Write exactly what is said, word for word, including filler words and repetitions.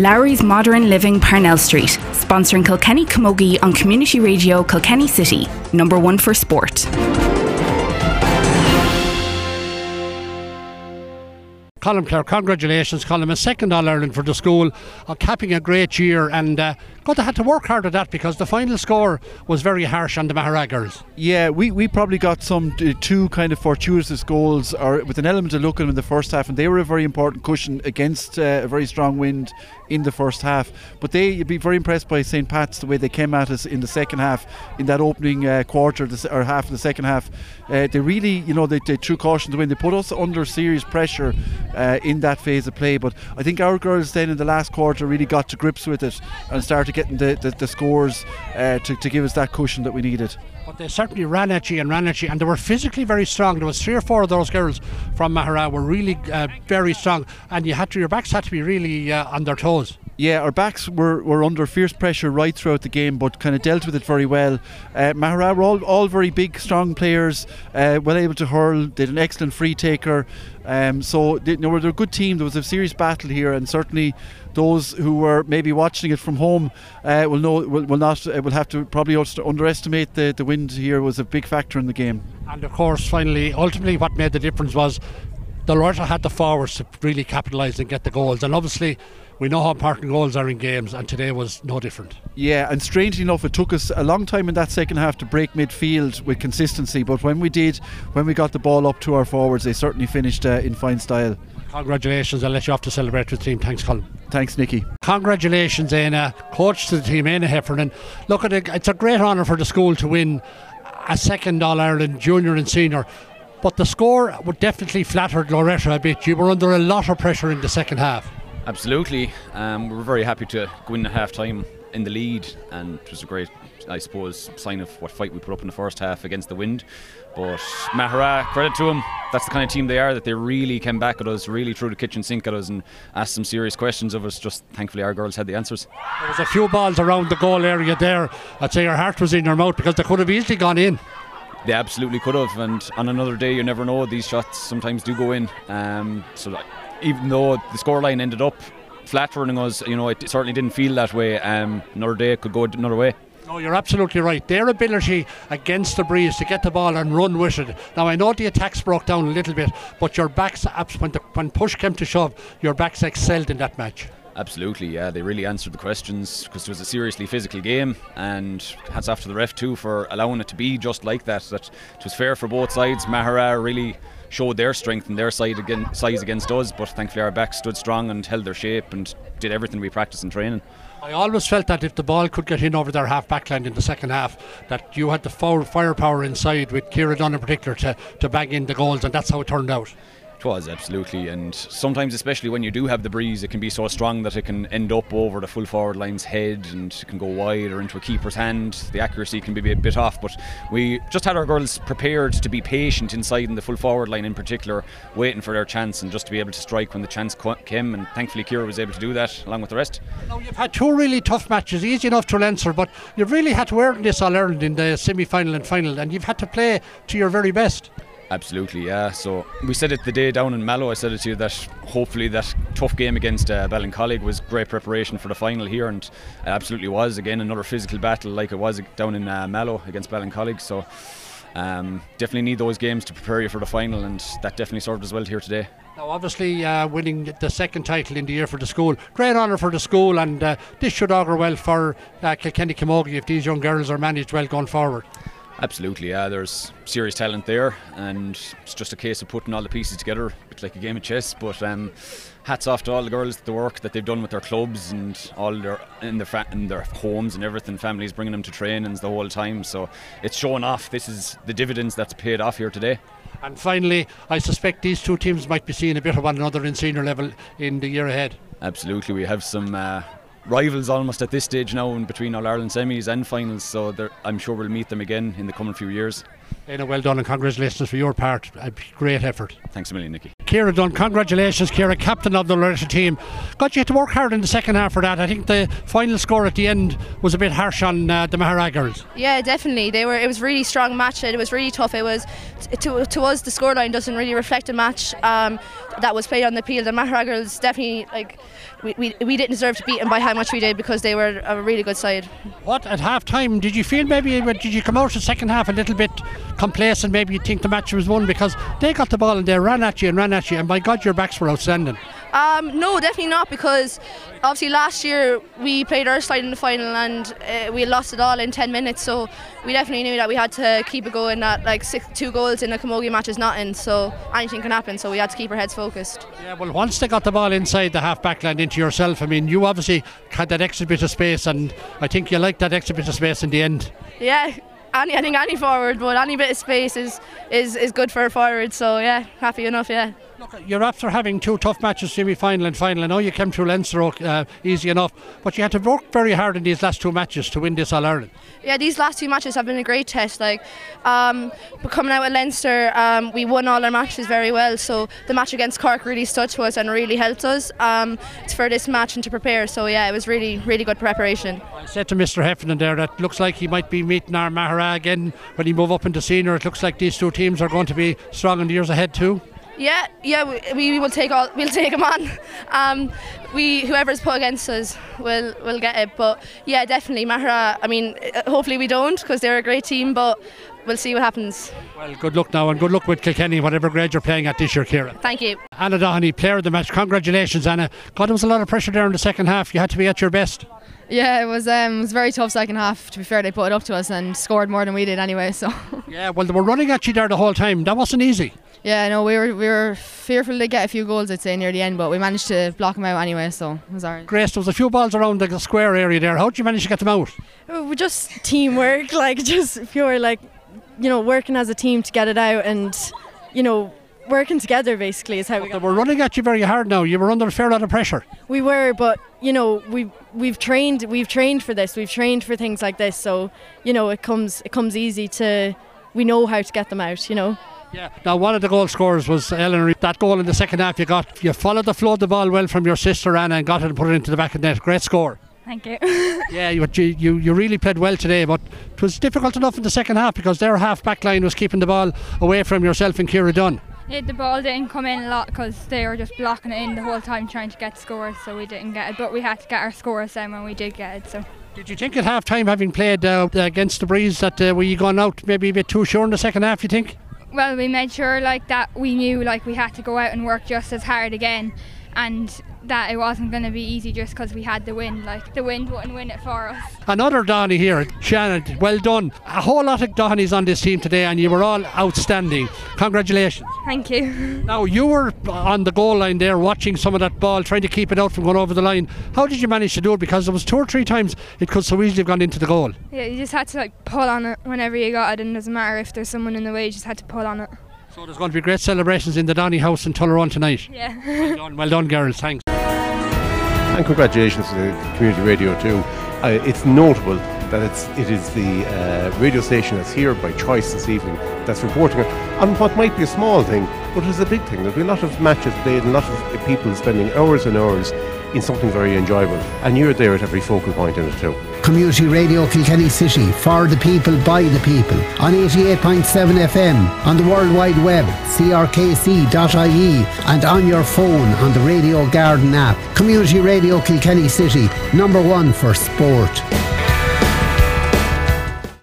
Lowry's Modern Living, Parnell Street, sponsoring Kilkenny Camogie on Community Radio Kilkenny City, number one for sport. Colm Clare, congratulations, Colm, a second All-Ireland for the school, uh, capping a great year, and uh, God, they had to work hard at that because the final score was very harsh on the Maghera girls. Yeah, we, we probably got some uh, two kind of fortuitous goals, or with an element of luck in the first half, and they were a very important cushion against uh, a very strong wind in the first half. But they, you'd be very impressed by St Pat's, the way they came at us in the second half, in that opening uh, quarter, or half of the second half. Uh, they really, you know, they, they threw caution to win. They put us under serious pressure Uh, in that phase of play, but I think our girls then in the last quarter really got to grips with it and started getting the, the, the scores uh, to, to give us that cushion that we needed. But they certainly ran at you and ran at you, and they were physically very strong. There was three or four of those girls from Maghera were really uh, very strong, and you had to, your backs had to be really uh, on their toes. Yeah, our backs were, were under fierce pressure right throughout the game, but kind of dealt with it very well. Uh, Maghera were all, all very big, strong players, uh, well able to hurl, did an excellent free taker. Um, so they, they were a good team. There was a serious battle here, and certainly those who were maybe watching it from home uh, will know will, will not uh, will have to probably underestimate the, the wind here was a big factor in the game. And of course, finally, ultimately, what made the difference was the Loreto had the forwards to really capitalise and get the goals, and obviously we know how important goals are in games, and today was no different. Yeah, and strangely enough, it took us a long time in that second half to break midfield with consistency, but when we did, when we got the ball up to our forwards, they certainly finished uh, in fine style. Congratulations, I'll let you off to celebrate with the team. Thanks, Colm. Thanks, Nicky. Congratulations, Anna, coach to the team, Eibhlín Heffernan. Look, at it, it's a great honour for the school to win a second All-Ireland junior and senior, but the score would definitely flattered Loreto a bit. You were under a lot of pressure in the second half. Absolutely. Um, we were very happy to go in at half-time in the lead, and it was a great, I suppose, sign of what fight we put up in the first half against the wind. But Maghera, credit to them, that's the kind of team they are, that they really came back at us, really threw the kitchen sink at us and asked some serious questions of us. Just thankfully our girls had the answers. There was a few balls around the goal area there. I'd say your heart was in your mouth because they could have easily gone in. They absolutely could have, and on another day you never know, these shots sometimes do go in. Um, so like, even though the scoreline ended up flat-running us, you know, it certainly didn't feel that way. Um, another day it could go another way. No, you're absolutely right. Their ability against the breeze to get the ball and run with it. Now, I know the attacks broke down a little bit, but your backs, when, the, when push came to shove, your backs excelled in that match. Absolutely, yeah, they really answered the questions because it was a seriously physical game, and hats off to the ref too for allowing it to be just like that. That it was fair for both sides. Maghera really showed their strength and their side against, size against us, but thankfully our backs stood strong and held their shape and did everything we practiced in training. I always felt that if the ball could get in over their half-back line in the second half, that you had the firepower inside with Kieran Dunne in particular to, to bang in the goals, and that's how it turned out. It was, absolutely, and sometimes, especially when you do have the breeze, it can be so strong that it can end up over the full forward line's head and it can go wide or into a keeper's hand. The accuracy can be a bit off, but we just had our girls prepared to be patient inside in the full forward line in particular, waiting for their chance and just to be able to strike when the chance came, and thankfully Ciara was able to do that along with the rest. Now, you've had two really tough matches, easy enough to answer, but you've really had to earn this All-Ireland in the semi-final and final, and you've had to play to your very best. Absolutely, yeah. So we said it the day down in Mallow, I said it to you that hopefully that tough game against uh, Ballincollig was great preparation for the final here, and it absolutely was. Again, another physical battle like it was down in uh, Mallow against Ballincollig. So um, definitely need those games to prepare you for the final, and that definitely served us well here today. Now, obviously, uh, winning the second title in the year for the school, great honour for the school, and uh, this should augur well for uh, Kilkenny Camogie if these young girls are managed well going forward. Absolutely, yeah, there's serious talent there, and it's just a case of putting all the pieces together. It's like a game of chess, but um, hats off to all the girls, the work that they've done with their clubs and all their in their, fa in their homes and everything, families bringing them to trainings the whole time. So it's showing off. This is the dividends that's paid off here today. And finally, I suspect these two teams might be seeing a bit of one another in senior level in the year ahead. Absolutely, we have some Uh, rivals almost at this stage now in between All-Ireland semis and finals, so I'm sure we'll meet them again in the coming few years. Anna, well done and congratulations for your part. A great effort. Thanks a million, Nicky. Ciara Dunne, congratulations, Ciara, captain of the Loreto team. God, you had to work hard in the second half for that. I think the final score at the end was a bit harsh on uh, the Maghera girls. Yeah, definitely. They were. It was really strong match. It was really tough. It was to, to us the scoreline doesn't really reflect a match um, that was played on the field. The Maghera girls definitely like we, we we didn't deserve to beat them by how much we did because they were a really good side. What at half time did you feel? Maybe did you come out the second half a little bit complacent? Maybe you think the match was won because they got the ball and they ran at you and ran at. You, and by God, your backs were outstanding. Um, no, definitely not, because obviously last year we played our side in the final and uh, we lost it all in ten minutes. So we definitely knew that we had to keep it going. That like six, two goals in a Camogie match is nothing, so anything can happen. So we had to keep our heads focused. Yeah, well, once they got the ball inside the half back line into yourself, I mean, you obviously had that extra bit of space, and I think you liked that extra bit of space in the end. Yeah. Any, I think any forward, but any bit of space is, is, is good for a forward, so yeah, happy enough, yeah. Look, you're after having two tough matches, semi-final and final. I know you came through Leinster uh, easy enough, but you had to work very hard in these last two matches to win this All-Ireland. Yeah, these last two matches have been a great test. Like, um, but coming out with Leinster, um, we won all our matches very well, so the match against Cork really stood to us and really helped us um, for this match and to prepare. So yeah, it was really, really good preparation. I said to Mister Heffernan there that looks like he might be meeting our Maghera again when he move up into senior. It looks like these two teams are going to be strong in the years ahead too. Yeah, yeah, we, we will take all. We'll take them on. Um, we whoever's put against us will will get it. But yeah, definitely Maghera. I mean, hopefully we don't, because they're a great team. But we'll see what happens. Well, good luck now, and good luck with Kilkenny, whatever grade you're playing at this year, Ciara. Thank you. Anna Doheny, player of the match. Congratulations, Anna. God, there was a lot of pressure there in the second half. You had to be at your best. Yeah, it was um, it was a very tough second half. To be fair, they put it up to us and scored more than we did anyway. So yeah, well, they were running at you there the whole time. That wasn't easy. Yeah, no, we were we were fearful to get a few goals, I'd say, near the end, but we managed to block them out anyway, so it was alright. Grace, there was a few balls around the square area there. How did you manage to get them out? We just teamwork, like just pure, like you know, working as a team to get it out, and you know. Working together basically is how but we got. They were running at you very hard now. You were under a fair lot of pressure. We were, but you know, we we've trained we've trained for this. We've trained for things like this. So you know, it comes it comes easy to. We know how to get them out. You know. Yeah. Now one of the goal scorers was Ellen. That goal in the second half you got. You followed the flow of the ball well from your sister Anna and got it and put it into the back of the net. Great score. Thank you. Yeah, you, you you really played well today, but it was difficult enough in the second half because their half back line was keeping the ball away from yourself and Ciara Dunne. Yeah, the ball didn't come in a lot because they were just blocking it in the whole time trying to get scores, so we didn't get it, but we had to get our scores then when we did get it. So did you think at half time, having played uh, against the breeze, that uh, were you going out maybe a bit too sure in the second half, you think? Well, we made sure like that we knew like we had to go out and work just as hard again, and that it wasn't going to be easy just because we had the wind. Like the wind wouldn't win it for us. Another Doheny here, Shannon, well done. A whole lot of Doheny's on this team today and you were all outstanding. Congratulations. Thank you. Now you were on the goal line there watching some of that ball, trying to keep it out from going over the line. How did you manage to do it? Because there was two or three times it could so easily have gone into the goal. Yeah, you just had to like pull on it whenever you got it, and it doesn't matter if there's someone in the way, you just had to pull on it. So there's going to be great celebrations in the Doheny house in Tulleran tonight. Yeah. Well done, well done girls, thanks. And congratulations to the Community Radio too. Uh, it's notable that it's, it is the uh, radio station that's here by choice this evening that's reporting it on what might be a small thing, but it's a big thing. There'll be a lot of matches played and a lot of people spending hours and hours in something very enjoyable, and you're there at every focal point in it too. Community Radio Kilkenny City, for the people, by the people, on eighty-eight point seven F M, on the World Wide Web, C R K C dot I E, and on your phone on the Radio Garden app. Community Radio Kilkenny City, number one for sport.